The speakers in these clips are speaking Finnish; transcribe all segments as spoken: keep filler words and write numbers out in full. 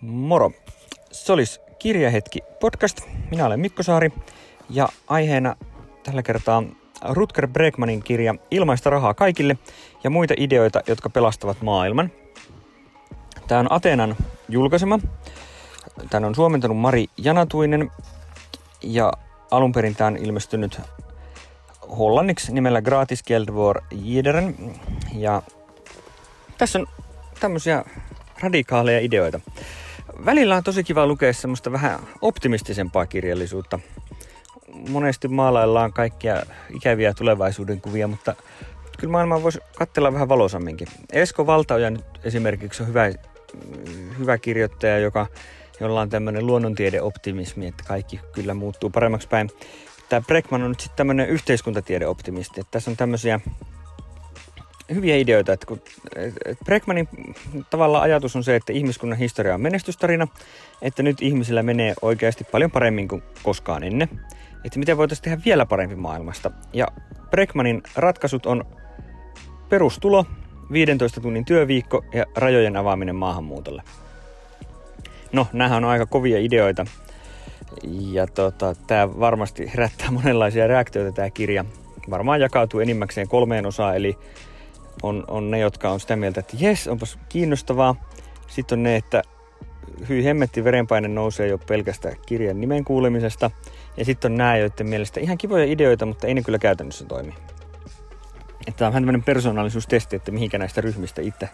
Moro! Se olisi Kirjahetki podcast. Minä olen Mikko Saari ja aiheena tällä kertaa Rutger Bregmanin kirja Ilmaista rahaa kaikille ja muita ideoita, jotka pelastavat maailman. Tämä on Atenan julkaisema. Tämän on suomentanut Mari Janatuinen ja alun perin tämä on ilmestynyt hollanniksi nimellä Gratis Geld voor Iedereen. Ja tässä on tämmöisiä radikaaleja ideoita. Välillä on tosi kiva lukea semmoista vähän optimistisempaa kirjallisuutta. Monesti maalaillaan kaikkia ikäviä tulevaisuuden kuvia, mutta kyllä maailmaa voisi katsella vähän valoisamminkin. Esko Valtaoja nyt esimerkiksi on hyvä, hyvä kirjoittaja, joka, jolla on tämmöinen luonnontiedeoptimismi, että kaikki kyllä muuttuu paremmaksi päin. Tämä Bregman on nyt sitten tämmöinen yhteiskuntatiedeoptimisti. Että tässä on tämmöisiä hyviä ideoita. Että kun Bregmanin tavallaan ajatus on se, että ihmiskunnan historia on menestystarina, että nyt ihmisillä menee oikeasti paljon paremmin kuin koskaan ennen. Että miten voitaisiin tehdä vielä parempi maailmasta. Ja Bregmanin ratkaisut on perustulo, viidentoista tunnin työviikko ja rajojen avaaminen maahanmuutolle. No, näähän on aika kovia ideoita. Ja tota, tämä varmasti herättää monenlaisia reaktioita tämä kirja. Varmaan jakautuu enimmäkseen kolmeen osaan, eli on, on ne, jotka on sitä mieltä, että jes, onpas kiinnostavaa. Sitten on ne, että hyi hemmetti, verenpaine nousee jo pelkästään kirjan nimen kuulemisesta. Ja sitten on nämä, joiden mielestä ihan kivoja ideoita, mutta ei ne kyllä käytännössä toimi. Että tämä on vähän tämmöinen persoonallisuustesti, että mihinkä näistä ryhmistä itse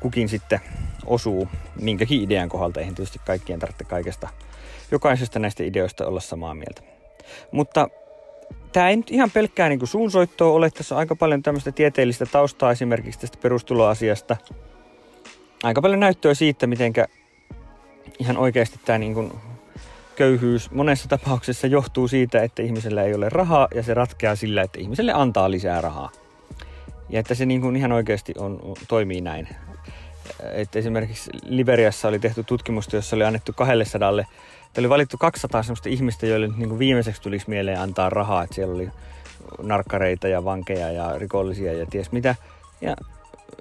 kukin sitten osuu minkäkin idean kohdalta. Eihän tietysti kaikkien tarvitse kaikesta, jokaisesta näistä ideoista olla samaa mieltä. Mutta tämä ei nyt ihan pelkkää niin kuin suunsoittoa ole. Tässä on aika paljon tämmöistä tieteellistä taustaa esimerkiksi tästä perustuloasiasta. Aika paljon näyttöä siitä, mitenkä ihan oikeasti tämä niin kuin köyhyys monessa tapauksessa johtuu siitä, että ihmisellä ei ole rahaa ja se ratkeaa sillä, että ihmiselle antaa lisää rahaa. Ja että se niin kuin ihan oikeasti on, toimii näin. Että esimerkiksi Liberiassa oli tehty tutkimusta, jossa oli annettu kaksisataa. Täällä oli valittu kaksisataa semmoista ihmistä, joille nyt niin kuin viimeiseksi tulisi mieleen antaa rahaa. Että siellä oli narkkareita ja vankeja ja rikollisia ja ties mitä. Ja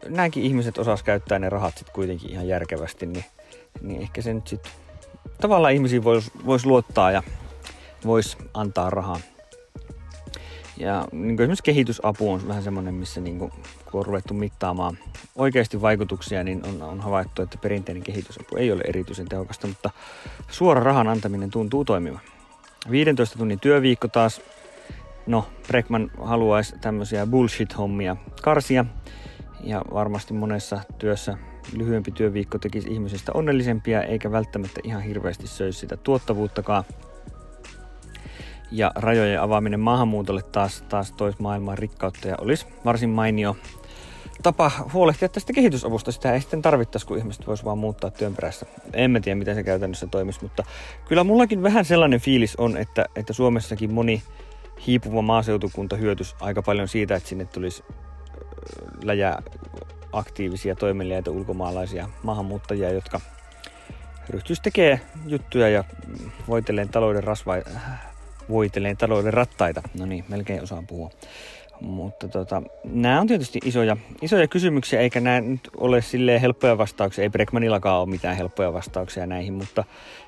nämäkin ihmiset osas käyttää ne rahat sitten kuitenkin ihan järkevästi. Niin, niin ehkä se nyt sitten tavallaan ihmisiin voisi vois luottaa ja voisi antaa rahaa. Ja niin kuin esimerkiksi kehitysapu on vähän semmoinen, missä niin kuin, kun on ruvettu mittaamaan oikeasti vaikutuksia, niin on, on havaittu, että perinteinen kehitysapu ei ole erityisen tehokasta, mutta suora rahan antaminen tuntuu toimivan. viidentoista tunnin työviikko taas. No, Bregman haluaisi tämmöisiä bullshit-hommia karsia. Ja varmasti monessa työssä lyhyempi työviikko tekisi ihmisistä onnellisempia, eikä välttämättä ihan hirveästi söisi sitä tuottavuuttakaan. Ja rajojen avaaminen maahanmuutolle taas, taas tois maailman rikkautta ja olisi varsin mainio tapa huolehtia tästä kehitysavusta. Sitä ei sitten tarvittaisi, kun ihmiset voisi vaan muuttaa työn perässä. En mä tiedä, miten se käytännössä toimisi, mutta kyllä mullakin vähän sellainen fiilis on, että, että Suomessakin moni hiipuva maaseutukunta hyötyisi aika paljon siitä, että sinne tulisi läjää aktiivisia, toimeliaita, ulkomaalaisia maahanmuuttajia, jotka ryhtyisi tekemään juttuja ja voiteleen talouden rasvaa. Voiteleen talouden rattaita. No niin, melkein osaan puhua. Mutta tota, nämä on tietysti isoja, isoja kysymyksiä, eikä nämä nyt ole silleen helppoja vastauksia. Ei Bregmanillakaan ole mitään helppoja vastauksia näihin, mutta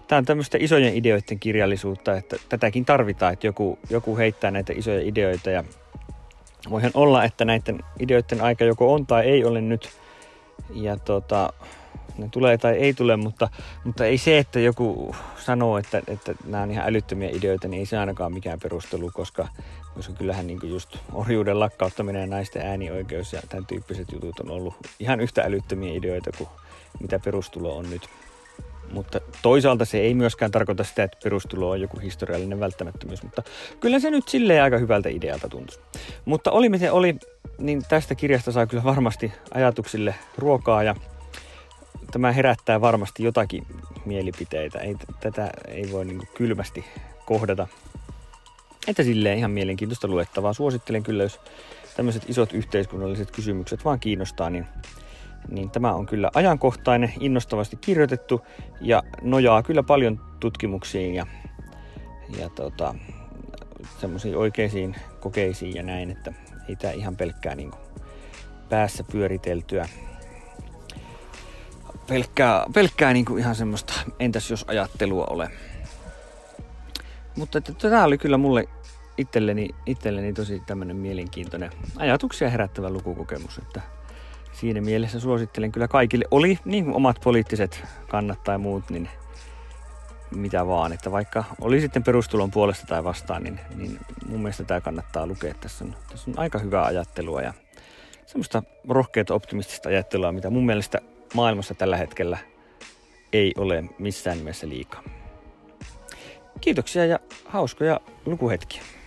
tämä on tämmöistä isojen ideoiden kirjallisuutta, että tätäkin tarvitaan, että joku, joku heittää näitä isoja ideoita. Ja voihan olla, että näiden ideoiden aika joko on tai ei ole nyt. Ja tota, ne tulee tai ei tule, mutta, mutta ei se, että joku sanoo, että, että nämä on ihan älyttömiä ideoita, niin ei se ainakaan mikään perustelu, koska, koska kyllähän niin kuin just orjuuden lakkauttaminen ja naisten äänioikeus ja tämän tyyppiset jutut on ollut ihan yhtä älyttömiä ideoita kuin mitä perustulo on nyt. Mutta toisaalta se ei myöskään tarkoita sitä, että perustulo on joku historiallinen välttämättömyys, mutta kyllä se nyt silleen aika hyvältä idealta tuntuisi. Mutta oli miten oli, niin tästä kirjasta saa kyllä varmasti ajatuksille ruokaa ja tämä herättää varmasti jotakin mielipiteitä. Ei, tätä ei voi niin kuin kylmästi kohdata. Että silleen ihan mielenkiintoista luettavaa. Suosittelen kyllä, jos tämmöiset isot yhteiskunnalliset kysymykset vaan kiinnostaa, niin, niin tämä on kyllä ajankohtainen, innostavasti kirjoitettu ja nojaa kyllä paljon tutkimuksiin ja, ja tota, semmoisiin oikeisiin kokeisiin ja näin, että ei tämä ihan pelkkää niin kuin päässä pyöriteltyä pelkkää, pelkkää niinku ihan semmoista entäs jos ajattelua ole. Mutta tämä oli kyllä mulle itselleni, itselleni tosi tämmönen mielenkiintoinen ajatuksia herättävä lukukokemus. Että siinä mielessä suosittelen kyllä kaikille. Oli niin omat poliittiset kannat tai muut, niin mitä vaan. Että vaikka oli sitten perustulon puolesta tai vastaan, niin, niin mun mielestä tämä kannattaa lukea. Tässä on, tässä on aika hyvää ajattelua ja semmoista rohkeata optimistista ajattelua, mitä mun mielestä maailmassa tällä hetkellä ei ole missään nimessä liikaa. Kiitoksia ja hauskoja lukuhetkiä.